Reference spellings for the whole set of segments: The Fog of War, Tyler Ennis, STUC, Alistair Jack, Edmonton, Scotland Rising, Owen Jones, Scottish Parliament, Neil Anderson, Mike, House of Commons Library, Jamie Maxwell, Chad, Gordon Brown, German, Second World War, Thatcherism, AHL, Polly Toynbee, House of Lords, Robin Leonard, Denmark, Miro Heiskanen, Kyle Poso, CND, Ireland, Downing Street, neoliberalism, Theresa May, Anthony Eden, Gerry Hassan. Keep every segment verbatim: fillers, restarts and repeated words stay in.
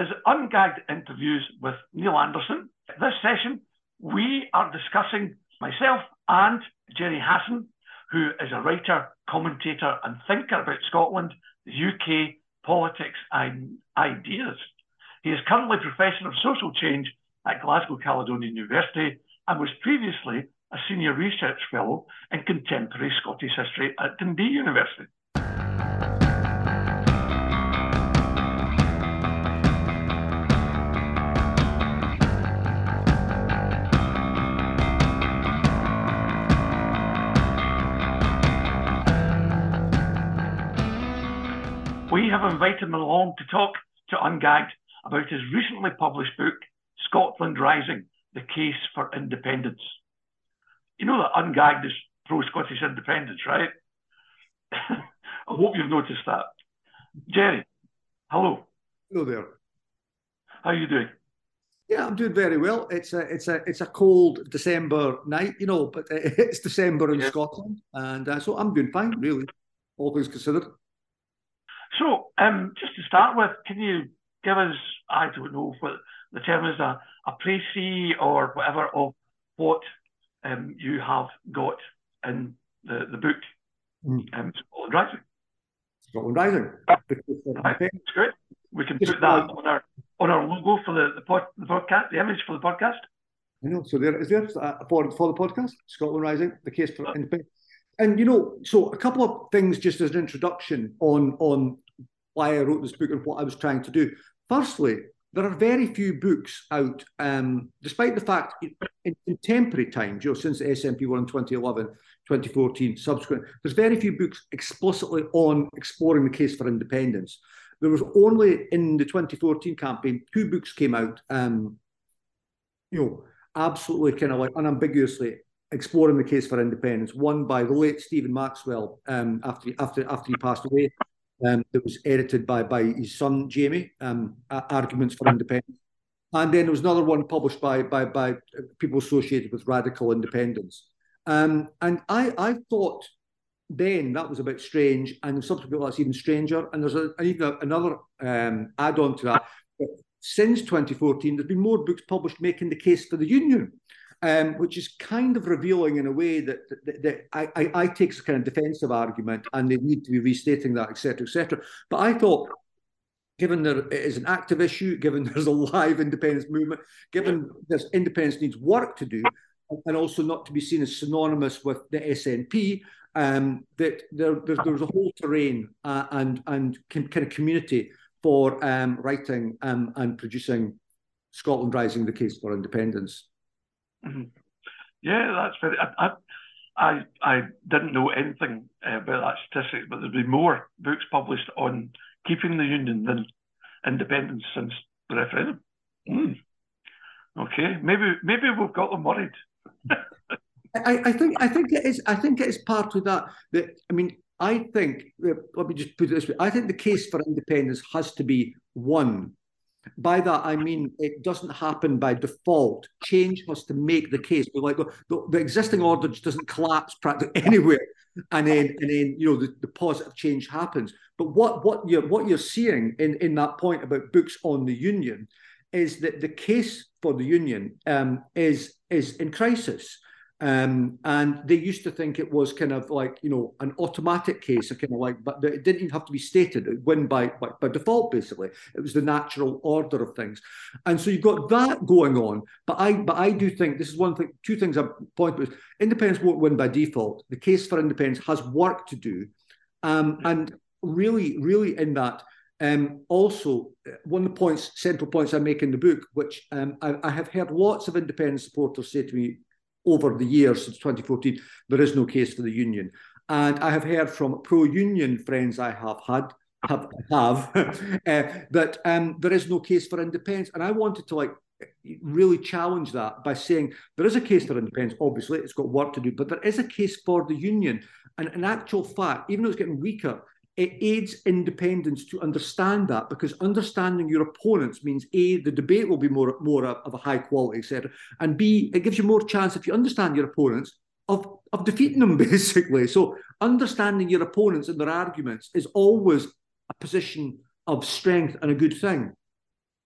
is Ungagged interviews with Neil Anderson. This session, we are discussing myself and Gerry Hassan, who is a writer, commentator and thinker about Scotland, the U K, politics and ideas. He is currently Professor of Social Change at Glasgow Caledonian University and was previously a Senior Research Fellow in Contemporary Scottish History at Dundee University. We have invited him along to talk to Ungagged about his recently published book, Scotland Rising, The Case for Independence. You know that Ungagged is pro-Scottish independence, right? I hope you've noticed that. Gerry, hello. Hello there. How are you doing? Yeah, I'm doing very well. It's a, it's a, it's a cold December night, you know, but it's December in yeah. Scotland. And uh, so I'm doing fine, really, all things considered. So, um, just to start with, can you give us, I don't know what the term is, a, a précis or whatever of what um, you have got in the, the book, mm. um, Scotland Rising? Scotland Rising. Right. That's great. We can just put that on our on our logo for the, the, pod, the podcast, the image for the podcast. I know, so there is there a board for the podcast, Scotland Rising, the case for independence. And, you know, so a couple of things just as an introduction on, on why I wrote this book and what I was trying to do. Firstly, there are very few books out, um, despite the fact in contemporary times, you know, since the S N P were in twenty eleven, twenty fourteen, subsequent, there's very few books explicitly on exploring the case for independence. There was only in the twenty fourteen campaign, two books came out, um, you know, absolutely kind of like unambiguously exploring the case for independence, one by the late Stephen Maxwell um, after, after, after he passed away. Um, it was edited by, by his son, Jamie, um, Arguments for Independence. And then there was another one published by, by, by people associated with Radical Independence. Um, and I, I thought then that was a bit strange, and subsequently that's even stranger. And there's a, even another um, add-on to that. But since twenty fourteen, there's been more books published making the case for the Union. Um, which is kind of revealing in a way that, that, that I, I, I take a kind of defensive argument and they need to be restating that, et cetera, et cetera. But I thought, given there is an active issue, given there's a live independence movement, given this independence needs work to do, and also not to be seen as synonymous with the S N P, um, that there, there, there was a whole terrain uh, and, and kind of community for um, writing um, and producing Scotland Rising, the Case for Independence. Mm-hmm. Yeah, that's very. I, I I didn't know anything about that statistic, but there's been more books published on keeping the Union than independence since the referendum. Mm. Okay, maybe maybe we've got them worried. I, I think I think it is. I think it is part of that. That I mean, I think. Let me just put it this way. I think the case for independence has to be won. By that, I mean, it doesn't happen by default. Change has to make the case. But like the, the existing order just doesn't collapse practically anywhere. And then, and then you know, the, the positive change happens. But what, what, you're, what you're seeing in, in that point about books on the Union is that the case for the Union um, is, is in crisis. Um, and they used to think it was kind of like, you know, an automatic case, a kind of like, but it didn't even have to be stated. It won by, by, by default, basically. It was the natural order of things. And so you've got that going on. But I but I do think this is one thing, two things I point to. Independence won't win by default. The case for independence has work to do. Um, and really, really in that, um, also, one of the points, central points I make in the book, which um, I, I have heard lots of independence supporters say to me, over the years since twenty fourteen, there is no case for the Union. And I have heard from pro-union friends I have had, have, have uh, that um, there is no case for independence. And I wanted to like really challenge that by saying there is a case for independence, obviously, it's got work to do, but there is a case for the Union. And an actual fact, even though it's getting weaker, it aids independence to understand that, because understanding your opponents means A, the debate will be more, more of a high quality, et cetera, and B, it gives you more chance, if you understand your opponents, of, of defeating them, basically. So understanding your opponents and their arguments is always a position of strength and a good thing.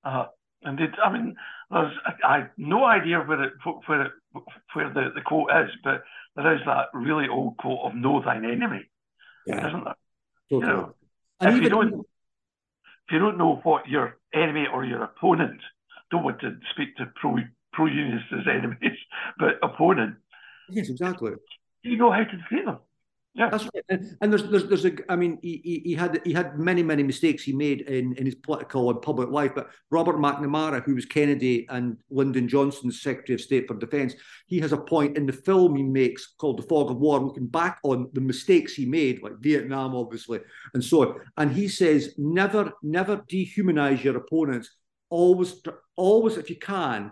Uh, and it, I mean, there's I, I have no idea where it where it, where the, the quote is, but there is that really old quote of "Know thine enemy," yeah. Isn't there? Totally. You know, and if even, you don't if you don't know what your enemy or your opponent, don't want to speak to pro pro unionists as enemies, but opponent. Yes, exactly. You know how to defeat them. Yeah, that's right. And, and there's, there's, there's a. I mean, he, he, he had, he had many, many mistakes he made in, in his political and public life. But Robert McNamara, who was Kennedy and Lyndon Johnson's Secretary of State for Defence, he has a point in the film he makes called "The Fog of War," looking back on the mistakes he made, like Vietnam, obviously, and so on. And he says, never, never dehumanise your opponents. Always, always, if you can,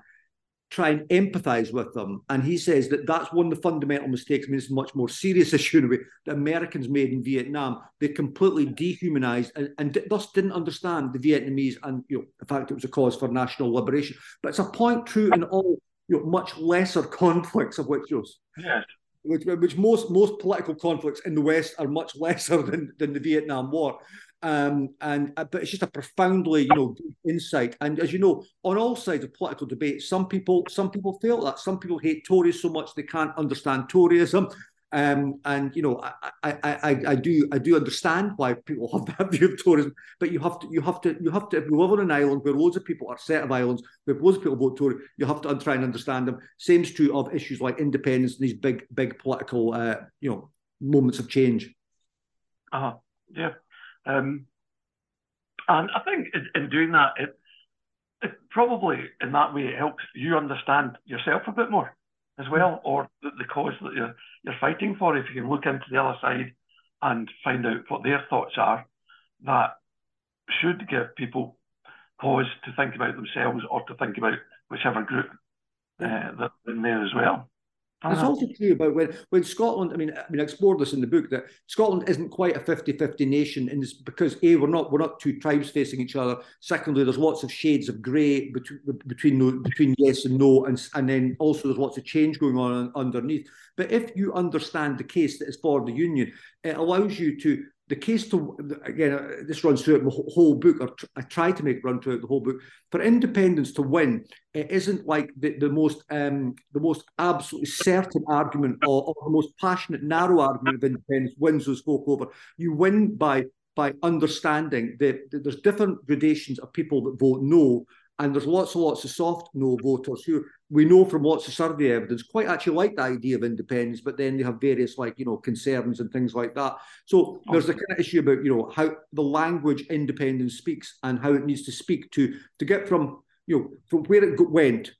try and empathise with them. And he says that that's one of the fundamental mistakes. I mean, it's a much more serious issue in a way that Americans made in Vietnam. They completely dehumanised and, and thus didn't understand the Vietnamese and, you know, in fact, it was a cause for national liberation. But it's a point true in all, you know, much lesser conflicts of which, you know, yes. which, which most, most political conflicts in the West are much lesser than, than the Vietnam War. Um, and uh, but it's just a profoundly, you know, deep insight. And as you know, on all sides of political debate, some people some people fail at that. Some people hate Tories so much they can't understand Toryism. Um, and you know, I, I I I do I do understand why people have that view of Toryism. But you have to you have to you have to. If we live on an island where loads of people are set of islands, where loads of people vote Tory, you have to try and understand them. Same's true of issues like independence and these big big political uh, you know, moments of change. Uh huh. Yeah. Um, and I think in, in doing that, it, it probably in that way it helps you understand yourself a bit more as well, or the, the cause that you're, you're fighting for. If you can look into the other side and find out what their thoughts are, that should give people pause to think about themselves or to think about whichever group uh, that's in there as well. It's also true about when, when Scotland, I mean, I mean, I explored this in the book, that Scotland isn't quite a fifty fifty nation, and it's because, A, we're not we're not two tribes facing each other. Secondly, there's lots of shades of grey between between, between yes and no, and, and then also there's lots of change going on underneath. But if you understand the case that is for the union, it allows you to, the case to, again, this runs throughout the whole book, or I try to make it run throughout the whole book. For independence to win, it isn't like the, the most um, the most absolutely certain argument or, or the most passionate, narrow argument of independence wins those folk over. You win by by understanding that, that there's different gradations of people that vote no, and there's lots and lots of soft no voters who we know from lots of survey evidence quite actually like the idea of independence, but then they have various, like, you know, concerns and things like that. So there's the kind of issue about, you know, how the language independence speaks and how it needs to speak to, to get from, you know, from where it went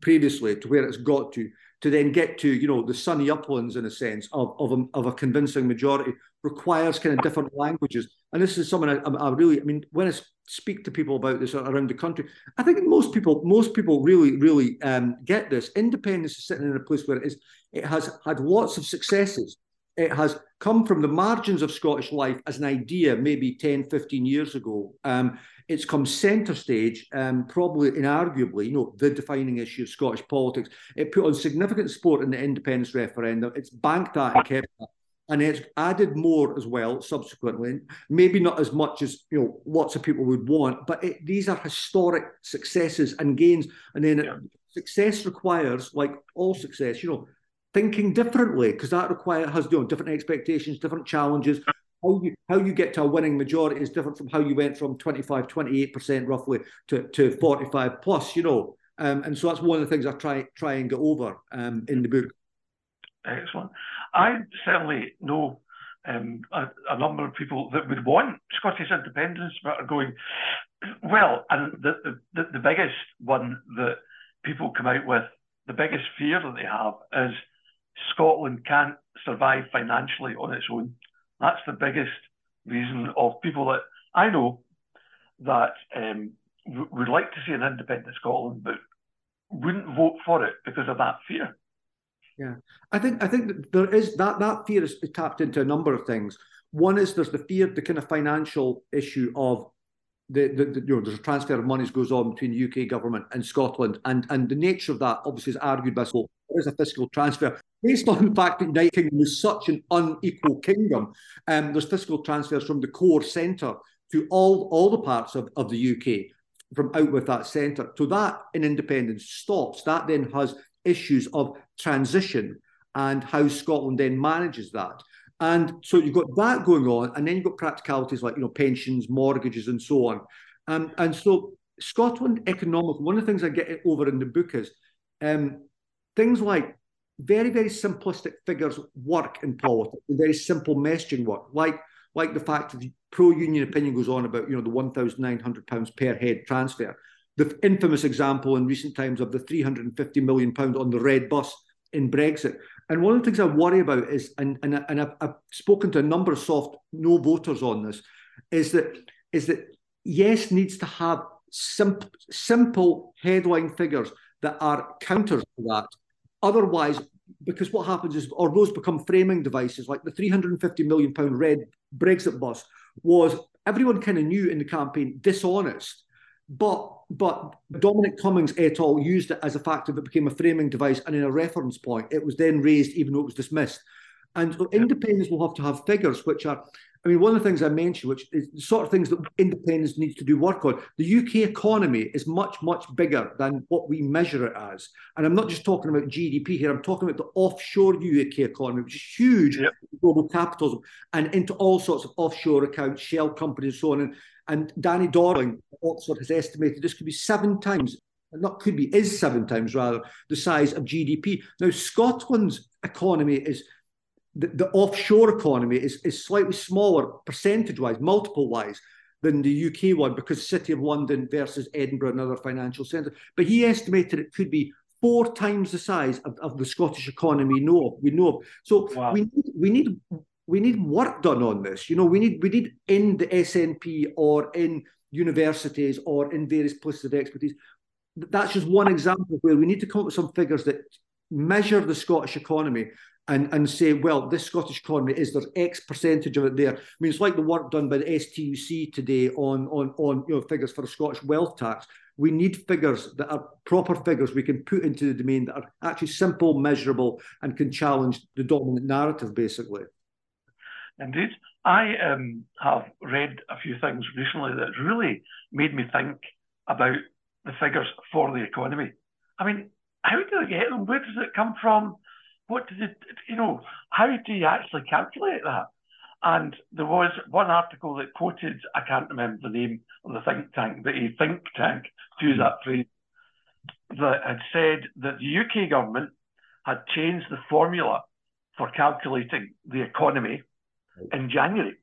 previously to where it's got to, to then get to, you know, the sunny uplands, in a sense, of, of, a, of a convincing majority, requires kind of different languages. And this is something I, I really, I mean, when I speak to people about this around the country, I think most people, most people really, really um, get this. Independence is sitting in a place where it is, it has had lots of successes. It has come from the margins of Scottish life as an idea maybe ten, fifteen years ago. Um, it's come centre stage, um, probably inarguably, you know, the defining issue of Scottish politics. It put on significant support in the independence referendum. It's banked that and kept that. And it's added more as well subsequently, maybe not as much as, you know, lots of people would want, but it, these are historic successes and gains. And then yeah. it, success requires, like all success, you know, thinking differently, because that require has you know, different expectations, different challenges. How you how you get to a winning majority is different from how you went from twenty-five, twenty-eight percent roughly to, to forty-five plus, you know. Um, and so that's one of the things I try try and get over um, in the book. Excellent. I certainly know um, a, a number of people that would want Scottish independence, but are going, well, and the the, the biggest one that people come out with, the biggest fear that they have is Scotland can't survive financially on its own. That's the biggest reason of people that I know that um, would like to see an independent Scotland, but wouldn't vote for it because of that fear. Yeah, I think I think that there is that that fear is tapped into a number of things. One is there's the fear, the kind of financial issue of the, the, the you know there's a transfer of monies goes on between the U K government and Scotland, and and the nature of that obviously is argued by so there is a fiscal transfer. Based on the fact that the United Kingdom was such an unequal kingdom, um, there's fiscal transfers from the core centre to all, all the parts of, of the U K, from out with that centre. So that in independence stops. That then has issues of transition and how Scotland then manages that. And so you've got that going on, and then you've got practicalities like, you know, pensions, mortgages, and so on. Um, and so Scotland economically, one of the things I get over in the book is um, things like very, very simplistic figures work in politics, very simple messaging work, like like the fact that the pro-union opinion goes on about, you know, the one thousand nine hundred pounds per head transfer. The infamous example in recent times of the three hundred and fifty million pounds on the red bus in Brexit. And one of the things I worry about is, and, and, and I've, I've spoken to a number of soft no voters on this, is that is that yes needs to have simp simple headline figures that are counters to that. Otherwise, because what happens is, or those become framing devices, like the three hundred and fifty million pound red Brexit bus was, everyone kind of knew in the campaign, dishonest. But, but Dominic Cummings et al. Used it as a factor that became a framing device and in a reference point. It was then raised even though it was dismissed. And so independence will have to have figures which are, I mean, one of the things I mentioned, which is the sort of things that independence needs to do work on. The U K economy is much, much bigger than what we measure it as. And I'm not just talking about G D P here. I'm talking about the offshore U K economy, which is huge, yep. Global capitalism, and into all sorts of offshore accounts, shell companies, and so on. And, and Danny Dorling at Oxford has estimated this could be seven times, not could be, is seven times rather, the size of G D P. Now, Scotland's economy is... The, the offshore economy is, is slightly smaller percentage-wise, multiple-wise, than the U K one, because City of London versus Edinburgh, another financial centre. But he estimated it could be four times the size of, of the Scottish economy we know of. We know of. So wow. we, need, we, need, we need work done on this. You know, we need, we need in the S N P or in universities or in various places of expertise. That's just one example where we need to come up with some figures that measure the Scottish economy and, and say, well, this Scottish economy is, there's X percentage of it there. I mean, it's like the work done by the S T U C today on, on, on you know, figures for a Scottish wealth tax. We need figures that are proper figures we can put into the domain that are actually simple, measurable, and can challenge the dominant narrative, basically. Indeed. I um, have read a few things recently that really made me think about the figures for the economy. I mean, how do they get them? Where does it come from? What does it, you know, how do you actually calculate that? And there was one article that quoted, I can't remember the name of the think tank, but a think tank, to use that phrase, that had said that the U K government had changed the formula for calculating the economy in January.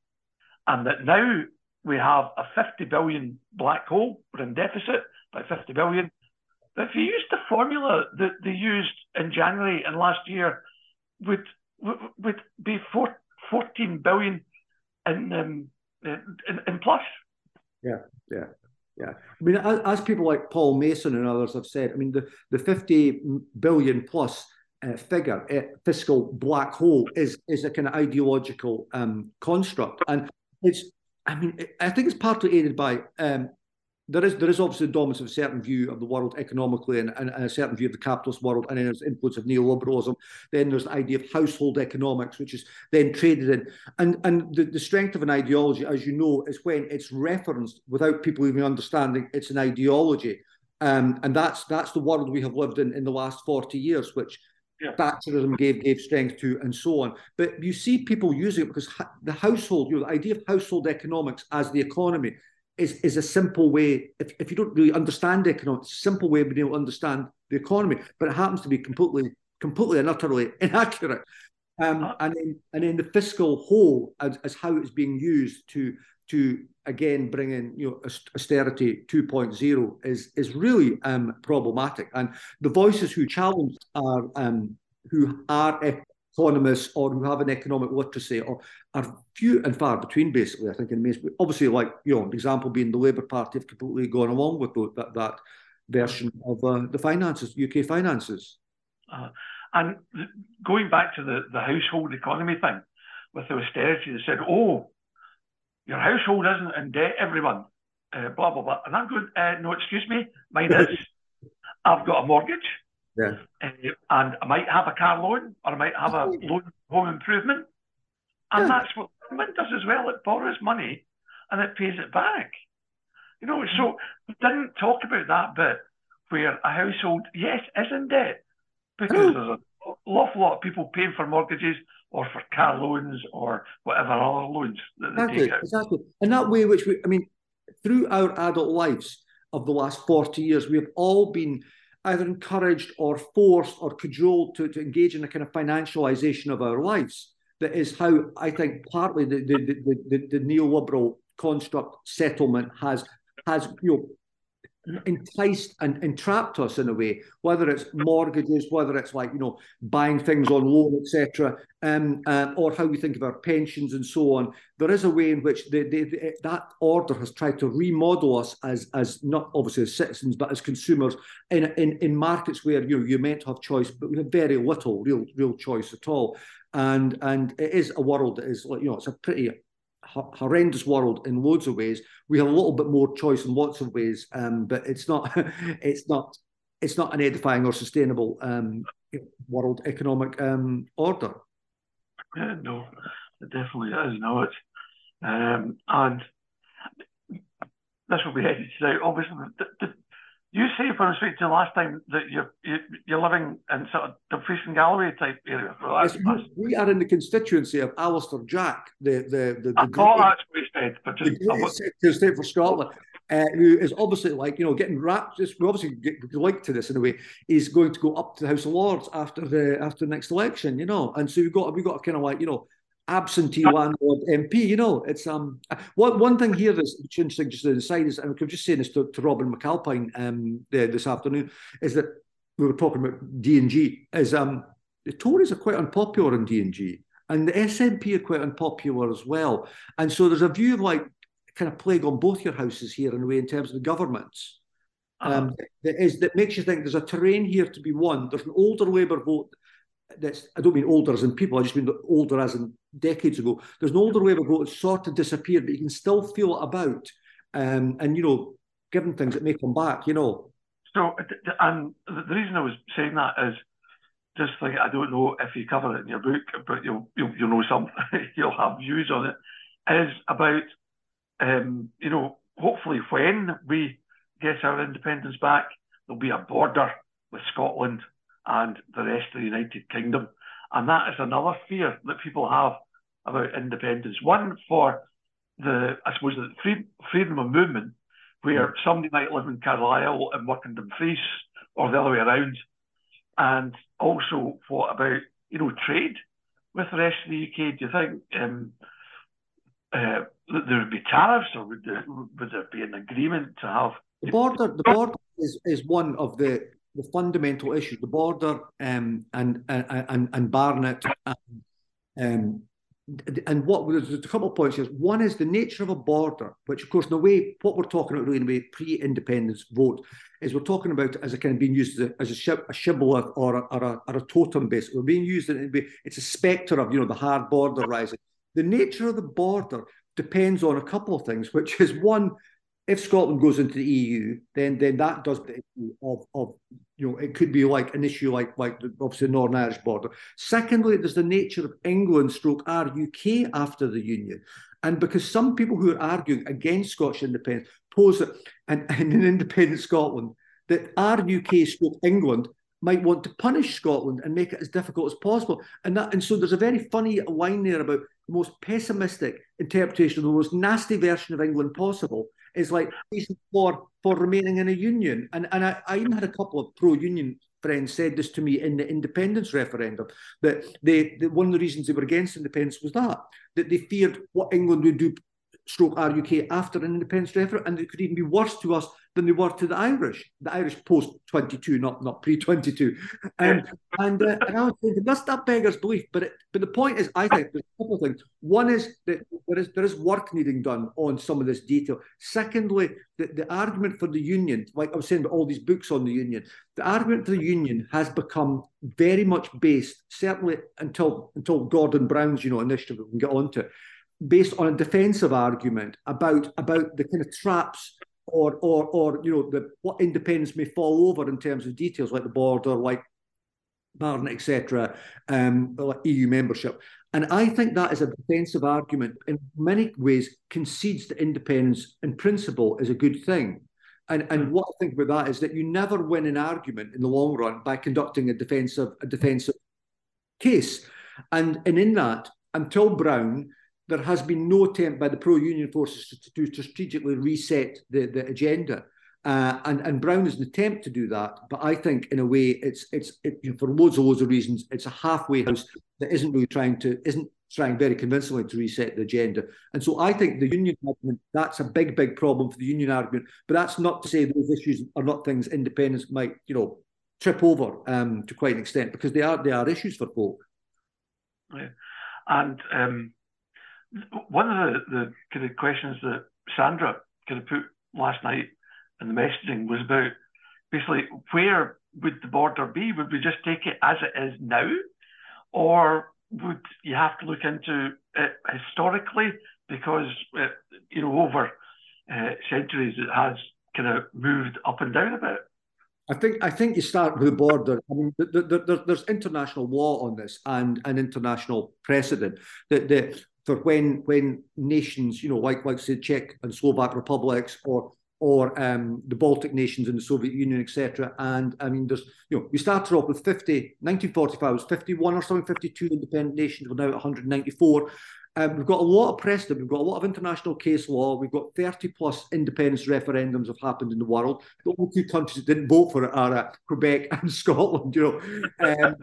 And that now we have a fifty billion black hole, we're in deficit by fifty billion. If you used the formula that they used in January and last year, would would be four, fourteen billion in, um, in in plus. Yeah, yeah, yeah. I mean, as, as people like Paul Mason and others have said, I mean, the the fifty billion plus uh, figure, uh, fiscal black hole, is is a kind of ideological um, construct, and it's. I mean, I think it's partly aided by. Um, There is, there is obviously the dominance of a certain view of the world economically and, and, and a certain view of the capitalist world, and then there's the influence of neoliberalism. Then there's the idea of household economics, which is then traded in. And, and the, the strength of an ideology, as you know, is when it's referenced without people even understanding it's an ideology. Um, and that's that's the world we have lived in in the last forty years, which yeah. Thatcherism gave, gave strength to, and so on. But you see people using it because the household, you know, the idea of household economics as the economy, Is, is a simple way, if, if you don't really understand economics, a simple way of being able to understand the economy, but it happens to be completely, completely and utterly inaccurate. Um, and, then, and then the fiscal whole as, as how it's being used to, to again, bring in, you know, austerity two point oh is, is really um, problematic. And the voices who challenge are, um, who are economists or who have an economic literacy or are few and far between, basically, I think, in the obviously, like, you know, the example being the Labour Party have completely gone along with the, that, that version of uh, the finances, U K finances. Uh, and going back to the, the household economy thing, with the austerity, they said, oh, your household isn't in debt every month, uh, blah, blah, blah. And I'm going, uh, no, excuse me, mine is, I've got a mortgage. Yeah. Uh, and I might have a car loan, or I might have a loan for home improvement. And yeah. That's what the government does as well. It borrows money and it pays it back. You know, so we didn't talk about that bit where a household, yes, is in debt because there's an awful lot of people paying for mortgages or for car loans or whatever other loans that they exactly, take out. Exactly. And that way, which we, I mean, through our adult lives of the last forty years, we have all been either encouraged or forced or cajoled to, to engage in a kind of financialization of our lives. That is how I think partly the the the, the, the neoliberal construct settlement has has you know, enticed and entrapped us in a way, whether it's mortgages, whether it's like, you know, buying things on loan, et cetera, um, uh, or how we think of our pensions and so on. There is a way in which the, the, the, that order has tried to remodel us as, as not obviously as citizens, but as consumers in in, in markets where, you know, you're meant to have choice, but we have very little real real choice at all. And and it is a world that is, you know, it's a pretty horrendous world in loads of ways. We have a little bit more choice in lots of ways, um, but it's not, it's not, it's not an edifying or sustainable um, world economic um, order. Yeah, no, it definitely is not. Um, and that's what we headed to. Obviously, th- th- you say when I speak to you last time that you're you're living in sort of Dumfries and Galloway type area. Well, that's, yes, that's... We are in the constituency of Alistair Jack, the the the, the I great, thought that's what he said, but just the was... Secretary of State for Scotland, uh, who is obviously like you know getting wrapped. Just, we obviously get linked to this in a way. Is going to go up to the House of Lords after the after the next election, you know. And so we've got we got a kind of like you know. absentee landlord M P, you know, it's um one one thing here that's interesting just to the side is, and I'm just saying this to, to Robin McAlpine um there this afternoon, is that we were talking about D and G, is um the Tories are quite unpopular in D and G, and the S N P are quite unpopular as well, and so there's a view of like kind of plague on both your houses here in a way in terms of the governments. Um, that is that makes you think there's a terrain here to be won. There's an older Labour vote. That's, I don't mean older as in people, I just mean older as in decades ago. There's an older way of vote, it's sort of disappeared, but you can still feel it about. Um, and, you know, given things that may come back, you know. So, and the reason I was saying that is just like, I don't know if you cover it in your book, but you'll you'll, you'll know something, you'll have views on it, is about, um, you know, hopefully when we get our independence back, there'll be a border with Scotland and the rest of the United Kingdom. And that is another fear that people have about independence. One for the, I suppose, the free, freedom of movement, where somebody might live in Carlisle and work in Dumfries, or the other way around. And also, what about, you know, trade with the rest of the U K? Do you think um, uh, that there would be tariffs, or would there, would there be an agreement to have... The border, the border is, is one of the... the fundamental issues, the border um, and, and and Barnett, and, um, and what there's a couple of points here. One is the nature of a border, which of course, in a way, what we're talking about really in a way pre-independence vote is we're talking about it as a kind of being used as a, as a, shib- a shibboleth or a, or, a, or a totem base. We're being used in a way, it's a spectre of you know the hard border rising. The nature of the border depends on a couple of things, which is one. If Scotland goes into the E U, then then that does the issue of, of you know it could be like an issue like like the, obviously the Northern Irish border. Secondly, there's the nature of England stroke our U K after the Union, and because some people who are arguing against Scottish independence pose that and, and an independent Scotland that our U K stroke England might want to punish Scotland and make it as difficult as possible, and that and so there's a very funny line there about the most pessimistic interpretation of the most nasty version of England possible. Is like for for remaining in a union, and and I, I even had a couple of pro-union friends said this to me in the independence referendum that they that one of the reasons they were against independence was that that they feared what England would do, stroke our U K after an independence referendum, and it could even be worse to us than they were to the Irish, the Irish post twenty-two, not not pre twenty-two, and and, uh, and I was thinking that's that beggars belief, but it, but the point is I think there's a couple of things. One is that there is there is work needing done on some of this detail. Secondly, the, the argument for the union, like I was saying about all these books on the union, the argument for the union has become very much based, certainly until until Gordon Brown's you know initiative we can get onto it, based on a defensive argument about about the kind of traps. Or, or, or, you know, the, what independence may fall over in terms of details like the border, like Barn, et cetera, um, E U membership. And I think that is a defensive argument, in many ways concedes that independence in principle is a good thing. And, and what I think about that is that you never win an argument in the long run by conducting a defensive, a defensive case. And, and in that, until Brown, there has been no attempt by the pro-union forces to, to, to strategically reset the, the agenda. Uh, and, and Brown is an attempt to do that, but I think in a way it's it's it, you know, for loads and loads of reasons, it's a halfway house that isn't really trying to isn't trying very convincingly to reset the agenda. And so I think the union argument, that's a big big problem for the union argument. But that's not to say those issues are not things independence might you know trip over um, to quite an extent, because they are they are issues for folk. Yeah, and um, one of the, the kind of questions that Sandra kind of put last night, and the messaging was about basically where would the border be? Would we just take it as it is now? Or would you have to look into it historically? Because, uh, you know, over uh, centuries, it has kind of moved up and down a bit. I think I think you start with the border. I mean, there, there, there, there's international law on this and an international precedent that the, for when when nations, you know, like like say Czech and Slovak republics, or or um, the Baltic nations and the Soviet Union, et cetera. And I mean, there's, you know, we started off with fifty, nineteen forty-five, it was fifty-one or something, fifty-two independent nations, we're now at one hundred ninety-four. Um, we've got a lot of precedent, we've got a lot of international case law, we've got thirty plus independence referendums have happened in the world. The only two countries that didn't vote for it are uh, Quebec and Scotland, you know. Um,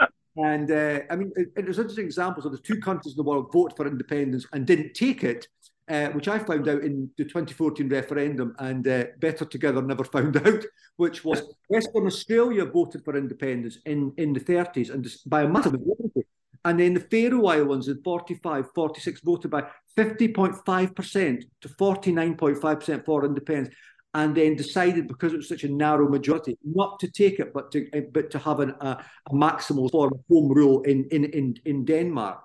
and uh, I mean, it, it, there's interesting examples of the two countries in the world voted for independence and didn't take it, Uh, which I found out in the twenty fourteen referendum, and uh, Better Together never found out, which was Western Australia voted for independence in, in the thirties and by a massive majority. And then the Faroe Islands in forty-five, forty-six voted by fifty point five percent to forty-nine point five percent for independence, and then decided, because it was such a narrow majority, not to take it, but to but to have an, a, a maximal form of home rule in, in, in, in Denmark.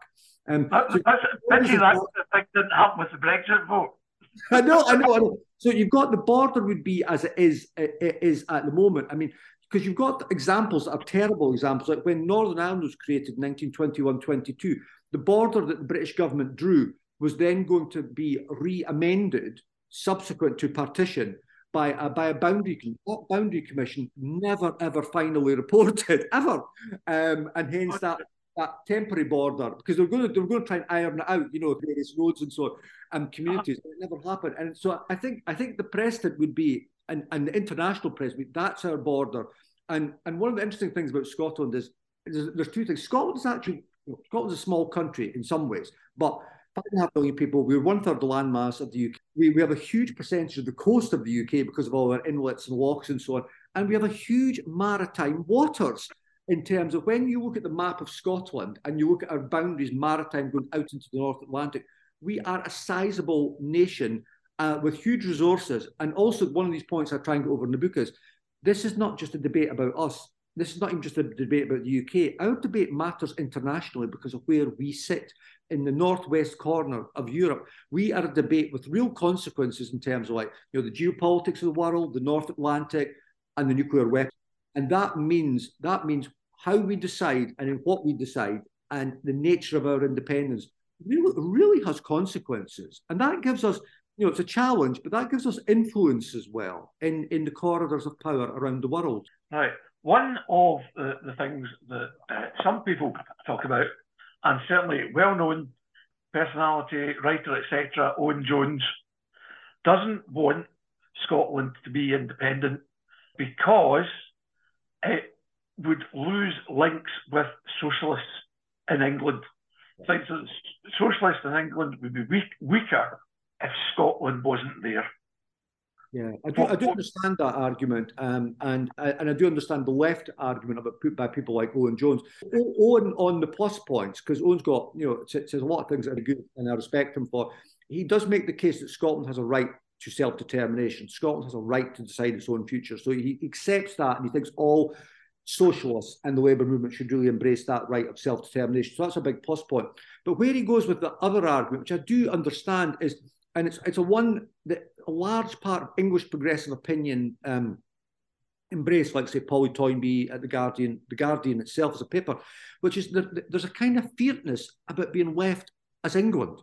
Um, that's, so, that's, that's, that's the thing didn't happen with the Brexit vote. I know, I know, I know. So you've got the border would be as it is, it is at the moment. I mean, because you've got examples that are terrible examples, like when Northern Ireland was created in nineteen twenty-one twenty-two, the border that the British government drew was then going to be re-amended subsequent to partition by a, by a boundary commission. That boundary commission never, ever finally reported, ever. Um, and hence that... that temporary border, because they're going to they're going to try and iron it out, you know, various roads and so on, and communities. It never happened, and so I think I think the precedent would be, and, and the international precedent, that's our border. And and one of the interesting things about Scotland is there's, there's two things. Scotland is actually you know, Scotland's a small country in some ways, but five and a half million people. We're one third the landmass of the U K. We we have a huge percentage of the coast of the U K because of all our inlets and locks and so on, and we have a huge maritime waters. In terms of when you look at the map of Scotland and you look at our boundaries, maritime going out into the North Atlantic, we are a sizable nation uh, with huge resources. And also one of these points I try and go over in the book is, this is not just a debate about us. This is not even just a debate about the U K. Our debate matters internationally because of where we sit in the northwest corner of Europe. We are a debate with real consequences in terms of like, you know, the geopolitics of the world, the North Atlantic, and the nuclear weapons. And that means, that means how we decide and in what we decide and the nature of our independence really, really has consequences. And that gives us, you know, it's a challenge, but that gives us influence as well in, in the corridors of power around the world. Right. One of the, the things that uh, some people talk about, and certainly well-known personality, writer, et cetera, Owen Jones, doesn't want Scotland to be independent because it would lose links with socialists in England. Things that socialists in England would be weak, weaker if Scotland wasn't there. Yeah, I do, I do understand that argument, um, and and I do understand the left argument about put by people like Owen Jones. Owen on the plus points, because Owen's got you know says a lot of things that are good, and I respect him for. He does make the case that Scotland has a right to self-determination. Scotland has a right to decide its own future. So he accepts that, and he thinks all socialists and the Labour movement should really embrace that right of self-determination. So that's a big plus point. But where he goes with the other argument, which I do understand, is, and it's it's a one that a large part of English progressive opinion um, embraced, like, say, Polly Toynbee at The Guardian, The Guardian itself as a paper, which is there, there's a kind of fierceness about being left as England.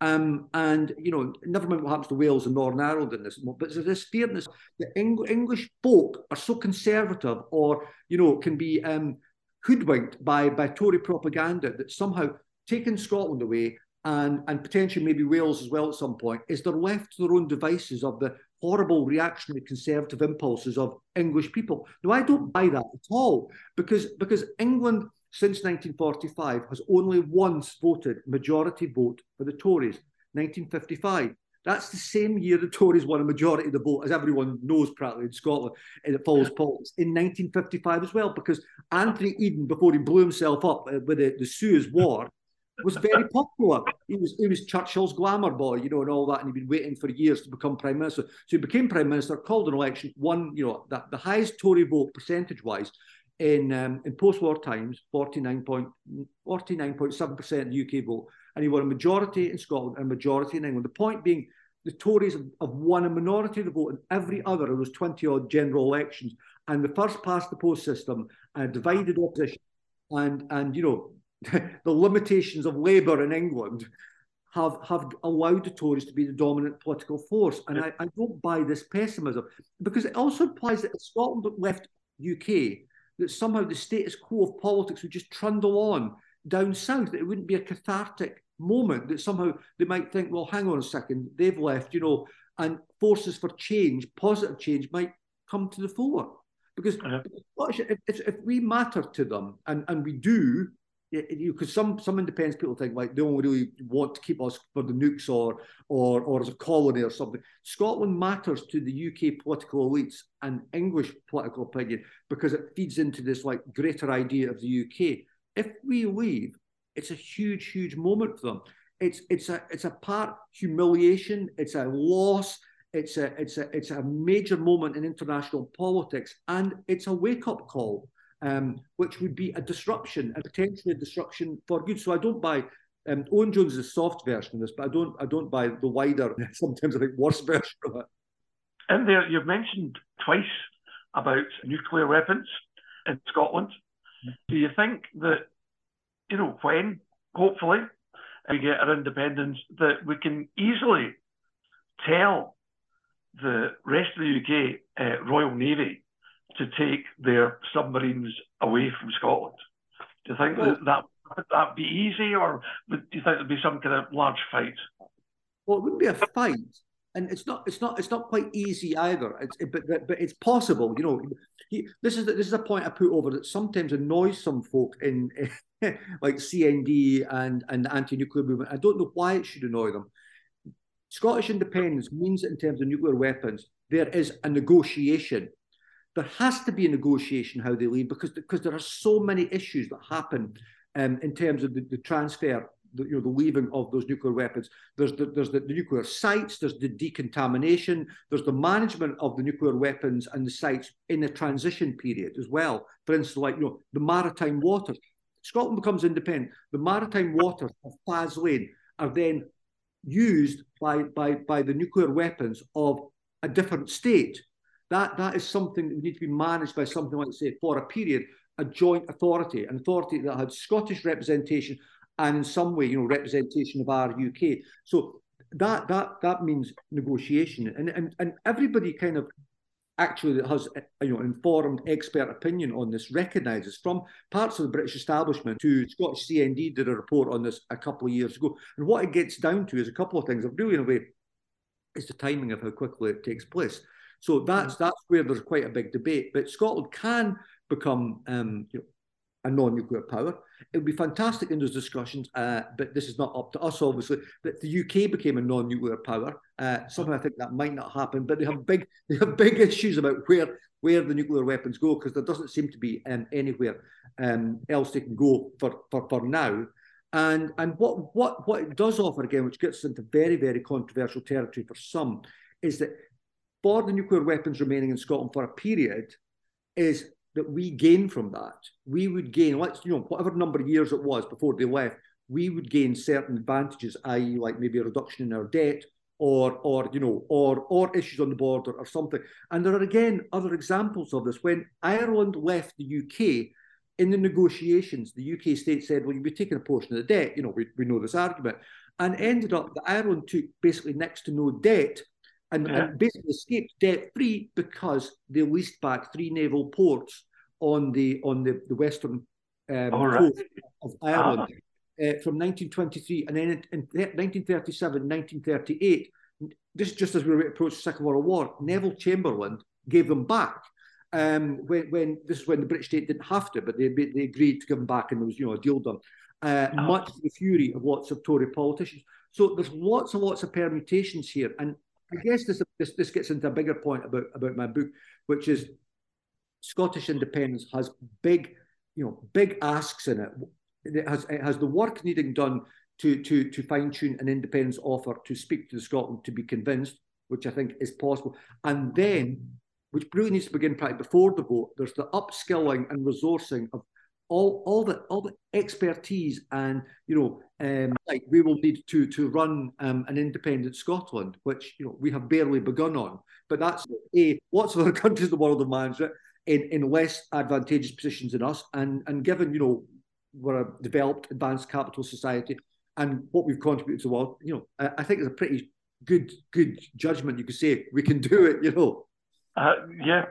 Um, and, you know, never mind what happens to Wales and Northern Ireland in this, but there's this fierceness that Eng English folk are so conservative, or, you know, can be um, hoodwinked by, by Tory propaganda, that somehow taking Scotland away, and, and potentially maybe Wales as well at some point, is they're left to their own devices of the horrible reactionary conservative impulses of English people. No, I don't buy that at all, because, because England since nineteen forty-five has only once voted majority vote for the Tories, nineteen fifty-five. That's the same year the Tories won a majority of the vote, as everyone knows practically in Scotland, and it follows politics, in nineteen fifty-five as well, because Anthony Eden, before he blew himself up with the, the Suez War, was very popular. He was, he was Churchill's glamour boy, you know, and all that, and he'd been waiting for years to become Prime Minister. So he became Prime Minister, called an election, won, you know, the, the highest Tory vote percentage-wise in, um, in post-war times, forty-nine point seven percent of the U K vote, and he won a majority in Scotland and a majority in England. The point being, the Tories have won a minority of the vote in every other of those twenty-odd general elections, and the first-past-the-post system, and divided opposition, and, and you know, the limitations of Labour in England have, have allowed the Tories to be the dominant political force. And I, I don't buy this pessimism, because it also implies that if Scotland left U K, that somehow the status quo of politics would just trundle on down south. It wouldn't be a cathartic moment, that somehow they might think, well, hang on a second, they've left, you know, and forces for change, positive change, might come to the fore. Because uh-huh. if, if, if we matter to them, and, and we do, because some some independence people think, like, they only really want to keep us for the nukes, or or or as a colony or something. Scotland matters to the U K political elites and English political opinion, because it feeds into this, like, greater idea of the U K. If we leave, it's a huge, huge moment for them. It's it's a it's a part humiliation. It's a loss. It's a it's a it's a major moment in international politics, and it's a wake up call. Um, which would be a disruption, a potentially disruption for good. So I don't buy um, Owen Jones is a soft version of this, but I don't I don't buy the wider, sometimes I think worse version of it. In there, you've mentioned twice about nuclear weapons in Scotland. Mm. Do you think that, you know, when hopefully we get our independence, that we can easily tell the rest of the U K uh, Royal Navy to take their submarines away from Scotland? Do you think well, that would that be easy, or would, do you think there'd be some kind of large fight? Well, it wouldn't be a fight, and it's not it's not it's not quite easy either. It's, it, but but it's possible. You know, he, this is this is a point I put over that sometimes annoys some folk in like C N D and and the anti-nuclear movement. I don't know why it should annoy them. Scottish independence means that in terms of nuclear weapons, there is a negotiation. There has to be a negotiation how they leave, because, because there are so many issues that happen um, in terms of the, the transfer, the, you know, the leaving of those nuclear weapons. There's the, there's the, the nuclear sites, there's the decontamination, there's the management of the nuclear weapons and the sites in the transition period as well. For instance, like, you know, the maritime waters. Scotland becomes independent. The maritime waters of Faz Lane are then used by, by, by the nuclear weapons of a different state. That, that is something that would need to be managed by something like, say, for a period, a joint authority, an authority that had Scottish representation and in some way, you know, representation of our U K. So that that that means negotiation. And, and, and everybody kind of actually that has, you know, informed expert opinion on this recognises, from parts of the British establishment to Scottish C N D did a report on this a couple of years ago. And what it gets down to is a couple of things. Really, in a way, is the timing of how quickly it takes place. So that's that's where there's quite a big debate. But Scotland can become um, you know, a non-nuclear power. It would be fantastic in those discussions, uh, but this is not up to us, obviously. That the U K became a non-nuclear power. Uh, somehow I think that might not happen. But they have big they have big issues about where where the nuclear weapons go, because there doesn't seem to be um, anywhere um, else they can go for for, for now. And and what what what it does offer again, which gets into very very controversial territory for some, is that, for the nuclear weapons remaining in Scotland for a period, is that we gain from that. We would gain, let's, you know, whatever number of years it was before they left, we would gain certain advantages, that is like maybe a reduction in our debt, or, or you know, or, or issues on the border or something. And there are, again, other examples of this. When Ireland left the U K, in the negotiations, the U K state said, well, you'll be taking a portion of the debt. You know, we, we know this argument. And ended up that Ireland took basically next to no debt and, yeah. and basically escaped debt-free because they leased back three naval ports on the on the, the western um, right. coast of Ireland. Ah. Uh, from nineteen twenty-three, and then in nineteen thirty-seven, nineteen thirty-eight, this is just as we were approaching the Second World War, Neville Chamberlain gave them back. Um, when, when this is when the British state didn't have to, but they they agreed to give them back, and there was you know a deal done. Uh, oh. Much to the fury of lots of Tory politicians. So there's lots and lots of permutations here, and I guess this this, this gets into a bigger point about about my book, which is Scottish independence has big you know big asks in it. It has, it has the work needing done to, to, to fine-tune an independence offer, to speak to the Scotland, to be convinced, which I think is possible. And then, which really needs to begin probably before the vote, there's the upskilling and resourcing of all, all, the, all the expertise and, you know, um, like we will need to, to run um, an independent Scotland, which, you know, we have barely begun on. But that's, A, lots of other countries in the world have managed it in, in less advantageous positions than us. And, and given, you know, we're a developed, advanced capital society, and what we've contributed to the world, you know, I, I think it's a pretty good, good judgment. You could say we can do it, you know. Uh, yeah,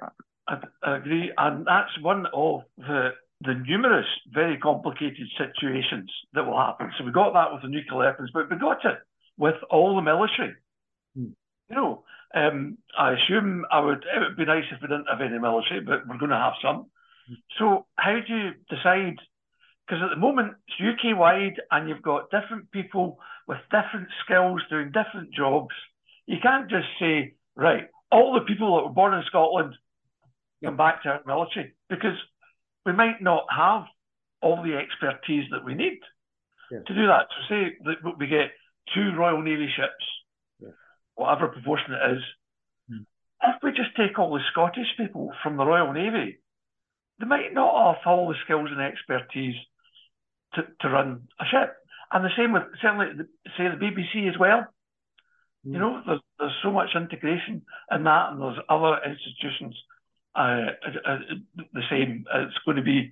I, I agree, and that's one of the the numerous very complicated situations that will happen. So we got that with the nuclear weapons, but we got it with all the military. Hmm. You know, um, I assume I would. It would be nice if we didn't have any military, but we're going to have some. Hmm. So how do you decide? Because at the moment, it's U K-wide, and you've got different people with different skills doing different jobs. You can't just say, right, all the people that were born in Scotland yeah. come back to our military, because we might not have all the expertise that we need yeah. to do that. So say that we get two Royal Navy ships, yeah. whatever proportion it is. Mm. If we just take all the Scottish people from the Royal Navy, they might not have all the skills and expertise To, to run a ship, and the same with certainly the, say the B B C as well. Mm. You know, there's, there's so much integration in that, and there's other institutions. Uh, uh, the same, it's going to be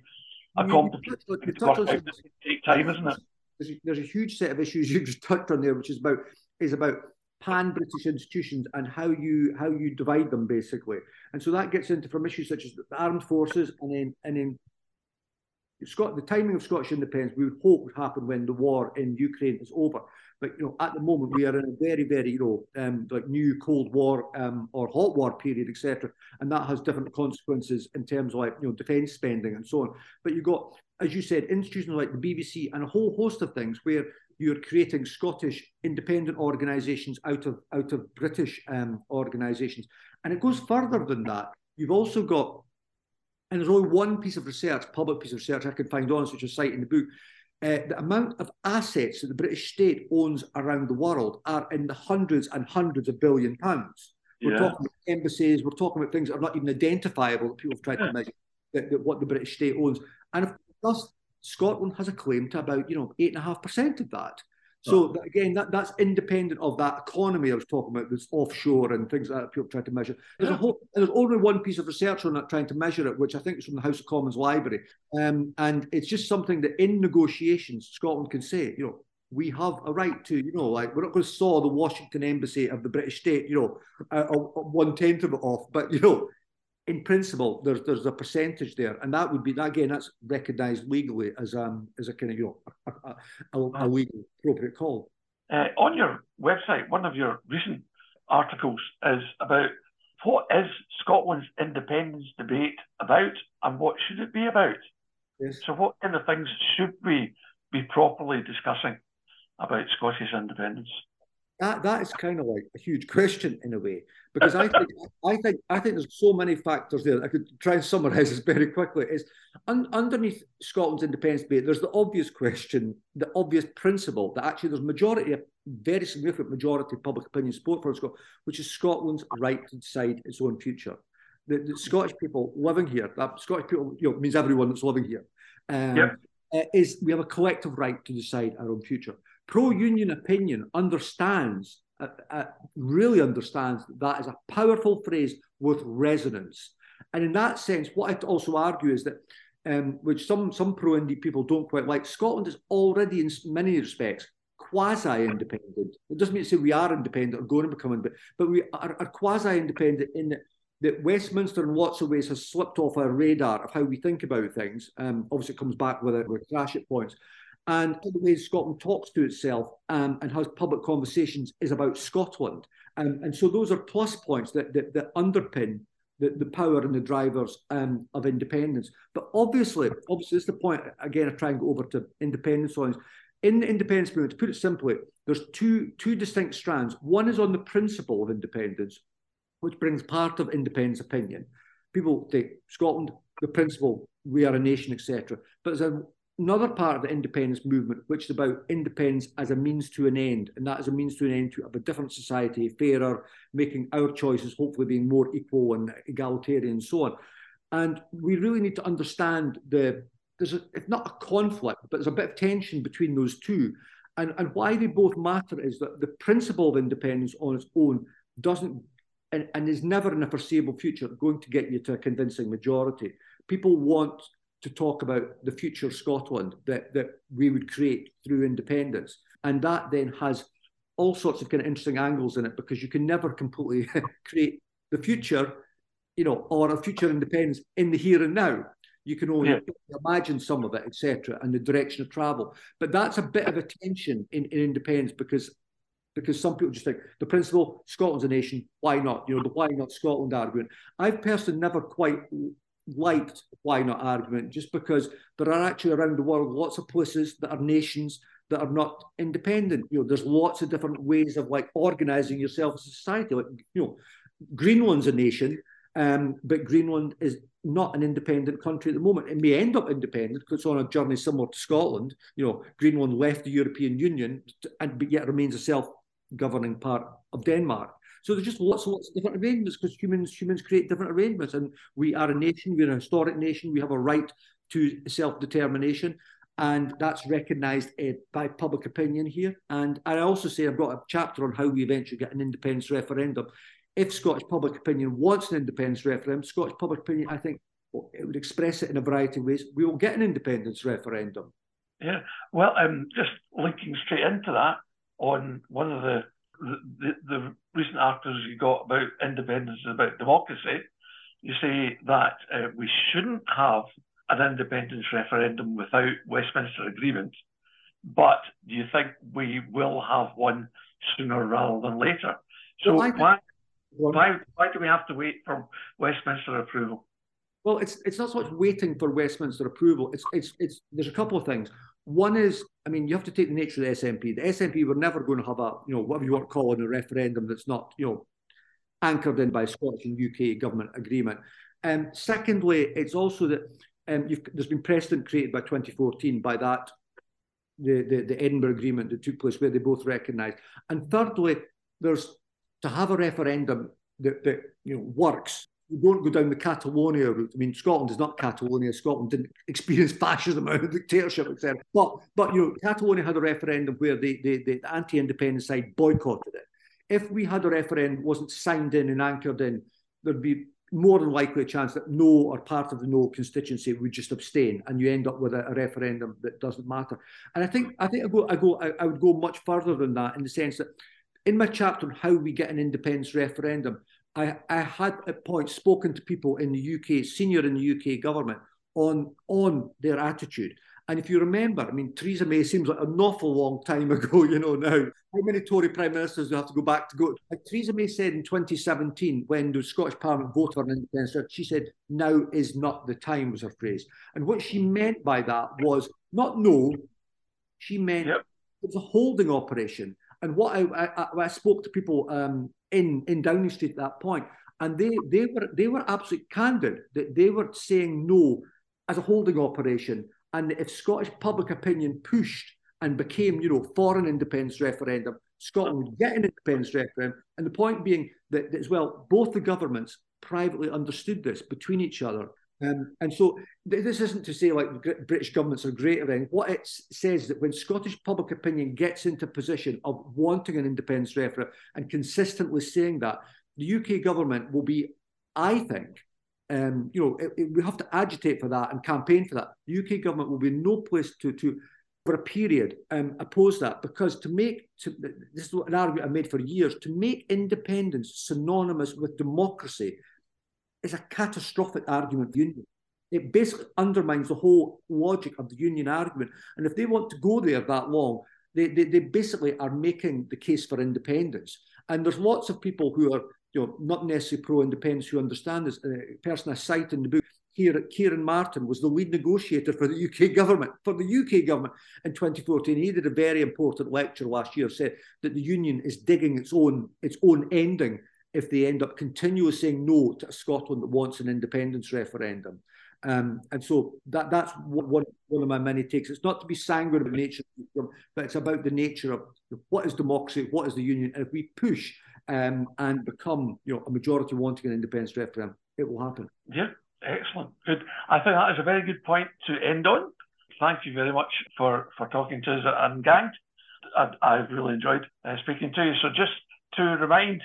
a I mean, complicated. You touched on, you touched on, take time, isn't it? There's a, there's a huge set of issues you just touched on there, which is about is about pan-British institutions and how you how you divide them basically, and so that gets into from issues such as the armed forces, and then and then. Scott, the timing of Scottish independence, we would hope would happen when the war in Ukraine is over. But you know, at the moment, we are in a very, very you know, um, like new Cold War um, or hot war period, et cetera, and that has different consequences in terms of like you know defence spending and so on. But you got, as you said, institutions like the B B C and a whole host of things where you're creating Scottish independent organisations out of out of British um, organisations, and it goes further than that. You've also got. And there's only one piece of research, public piece of research I can find on, which I cite in the book. Uh, the amount of assets that the British state owns around the world are in the hundreds and hundreds of billion pounds. We're yeah. talking about embassies, we're talking about things that are not even identifiable that people have tried yeah. to measure, that, that what the British state owns. And of course, Scotland has a claim to about, you know, eight point five percent of that. So that, again, that, that's independent of that economy I was talking about, this offshore and things like that people try to measure. There's, a whole, there's only one piece of research on that trying to measure it, which I think is from the House of Commons Library. Um, and it's just something that in negotiations, Scotland can say, you know, we have a right to, you know, like we're not going to saw the Washington Embassy of the British state, you know, uh, uh, one-tenth of it off. But, you know, in principle, there's there's a percentage there. And that would be, again, that's recognised legally as, um, as a kind of, you know, a, a, a legal appropriate call. Uh, on your website, one of your recent articles is about what is Scotland's independence debate about and what should it be about? Yes. So what kind of things should we be properly discussing about Scottish independence? That that is kind of like a huge question in a way, because I think I think I think there's so many factors there. I could try and summarise this very quickly. Is un, underneath Scotland's independence debate, there's the obvious question, the obvious principle that actually there's majority, a very significant majority of public opinion support for Scotland, which is Scotland's right to decide its own future. The, the Scottish people living here, that Scottish people you know means everyone that's living here, um, yep. uh, is we have a collective right to decide our own future. Pro-union opinion understands uh, uh, really understands that, that is a powerful phrase with resonance. And in that sense, what I'd also argue is that, um, which some, some pro-indie people don't quite like, Scotland is already in many respects quasi-independent. It doesn't mean to say we are independent or going to become independent, but we are, are quasi-independent in that, that Westminster in lots of ways has slipped off our radar of how we think about things. Um, obviously, it comes back with a, with a crash at points. And the way Scotland talks to itself um, and has public conversations is about Scotland. Um, and so those are plus points that, that, that underpin the, the power and the drivers um, of independence. But obviously, obviously, this is the point, again, I try and go over to independence lines. In the independence movement, to put it simply, there's two, two distinct strands. One is on the principle of independence, which brings part of independence opinion. People take Scotland, the principle, we are a nation, et cetera. But there's a, another part of the independence movement, which is about independence as a means to an end, and that is a means to an end to have a different society, fairer, making our choices, hopefully being more equal and egalitarian and so on. And we really need to understand the, there's a, if not a conflict, but there's a bit of tension between those two. And, and why they both matter is that the principle of independence on its own doesn't And, and is never in a foreseeable future going to get you to a convincing majority. People want to talk about the future Scotland that, that we would create through independence. And that then has all sorts of kind of interesting angles in it, because you can never completely create the future, you know, or a future independence in the here and now. You can only yeah. imagine some of it, et cetera, and the direction of travel. But that's a bit of a tension in, in independence, because Because some people just think the principle, Scotland's a nation, why not? You know, the why not Scotland argument. I've personally never quite liked the why not argument, just because there are actually around the world lots of places that are nations that are not independent. You know, there's lots of different ways of like organising yourself as a society. Like, you know, Greenland's a nation, um, but Greenland is not an independent country at the moment. It may end up independent because it's on a journey similar to Scotland. You know, Greenland left the European Union and but yet remains a self governing part of Denmark. So there's just lots and lots of different arrangements, because humans humans create different arrangements, and we are a nation, we're a historic nation, we have a right to self-determination, and that's recognised uh, by public opinion here. And I also say I've got a chapter on how we eventually get an independence referendum. If Scottish public opinion wants an independence referendum, Scottish public opinion, I think, well, it would express it in a variety of ways. We will get an independence referendum. Yeah, well, um, just linking straight into that, on one of the, the the recent articles you got about independence and about democracy, you say that uh, we shouldn't have an independence referendum without Westminster agreement, but do you think we will have one sooner rather than later? So well, why, why, why do we have to wait for Westminster approval? Well, it's it's not so much waiting for Westminster approval. It's it's it's there's a couple of things. One is, I mean, you have to take the nature of the S N P. The S N P were never going to have a, you know, whatever you want to call it, a referendum that's not, you know, anchored in by Scottish and U K government agreement. And um, secondly, it's also that um, you've, there's been precedent created by twenty fourteen by that, the, the, the Edinburgh Agreement that took place, where they both recognised. And thirdly, there's to have a referendum that, that you know, works. You don't go down the Catalonia route. I mean, Scotland is not Catalonia. Scotland didn't experience fascism or dictatorship, et cetera. But, but you know, Catalonia had a referendum where they, they, they, the anti-independence side boycotted it. If we had a referendum that wasn't signed in and anchored in, there'd be more than likely a chance that no or part of the no constituency would just abstain, and you end up with a, a referendum that doesn't matter. And I think I think I go I go I, I would go much further than that, in the sense that in my chapter on how we get an independence referendum, I, I had at points spoken to people in the U K, senior in the U K government, on, on their attitude. And if you remember, I mean, Theresa May seems like an awful long time ago, you know, now. How many Tory prime ministers do you have to go back to go? Like Theresa May said in twenty seventeen, when the Scottish Parliament voted for an independence, she said, now is not the time, was her phrase. And what she meant by that was not no, she meant yep. It was a holding operation. And what I, I, I spoke to people um, in, in Downing Street at that point, and they, they were they were absolutely candid that they were saying no as a holding operation. And if Scottish public opinion pushed and became, you know, for an independence referendum, Scotland would get an independence referendum. And the point being that, that as well, both the governments privately understood this between each other. Um, and so th this isn't to say like British governments are great or anything. What it says is that when Scottish public opinion gets into a position of wanting an independence referendum and consistently saying that, the U K government will be, I think, um, you know, it, it, we have to agitate for that and campaign for that. The U K government will be in no place to, to for a period, um, oppose that, because to make, to, this is an argument I made for years, to make independence synonymous with democracy is a catastrophic argument for union. It basically undermines the whole logic of the union argument. And if they want to go there that long, they, they, they basically are making the case for independence. And there's lots of people who are, you know, not necessarily pro-independence who understand this. The person I cite in the book, Kieran Martin, was the lead negotiator for the U K government, for the U K government in twenty fourteen. He did a very important lecture last year, said that the union is digging its own, its own ending if they end up continually saying no to a Scotland that wants an independence referendum. Um, and so that, that's one, one of my many takes. It's not to be sanguine about nature, but it's about the nature of what is democracy, what is the union, and if we push um, and become, you know, a majority wanting an independence referendum, it will happen. Yeah. Excellent. Good. I think that is a very good point to end on. Thank you very much for, for talking to us at Ungagged. I, I really enjoyed uh, speaking to you. So just to remind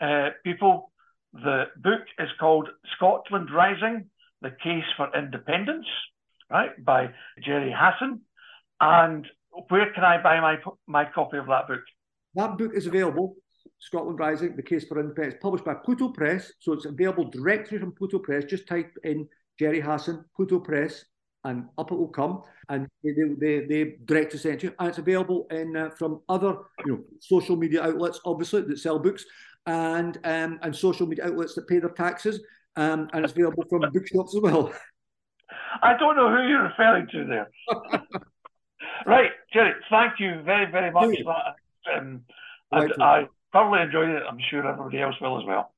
uh, people, the book is called Scotland Rising, The Case for Independence, right, by Gerry Hassan. And where can I buy my, my copy of that book? That book is available. Scotland Rising, The Case for Independence, published by Pluto Press, so it's available directly from Pluto Press. Just type in Gerry Hassan, Pluto Press, and up it will come, and they, they, they direct to send you. And it's available in uh, from other, you know, social media outlets, obviously, that sell books, and um, and social media outlets that pay their taxes, um, and it's available from bookshops as well. I don't know who you're referring to there. Right, Gerry, thank you very, very much for that. Um, and right, I thoroughly enjoyed it. I'm sure everybody else will as well.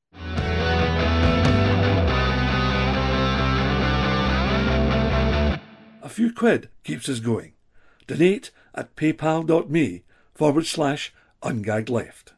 A few quid keeps us going. Donate at paypal.me forward slash ungagged left.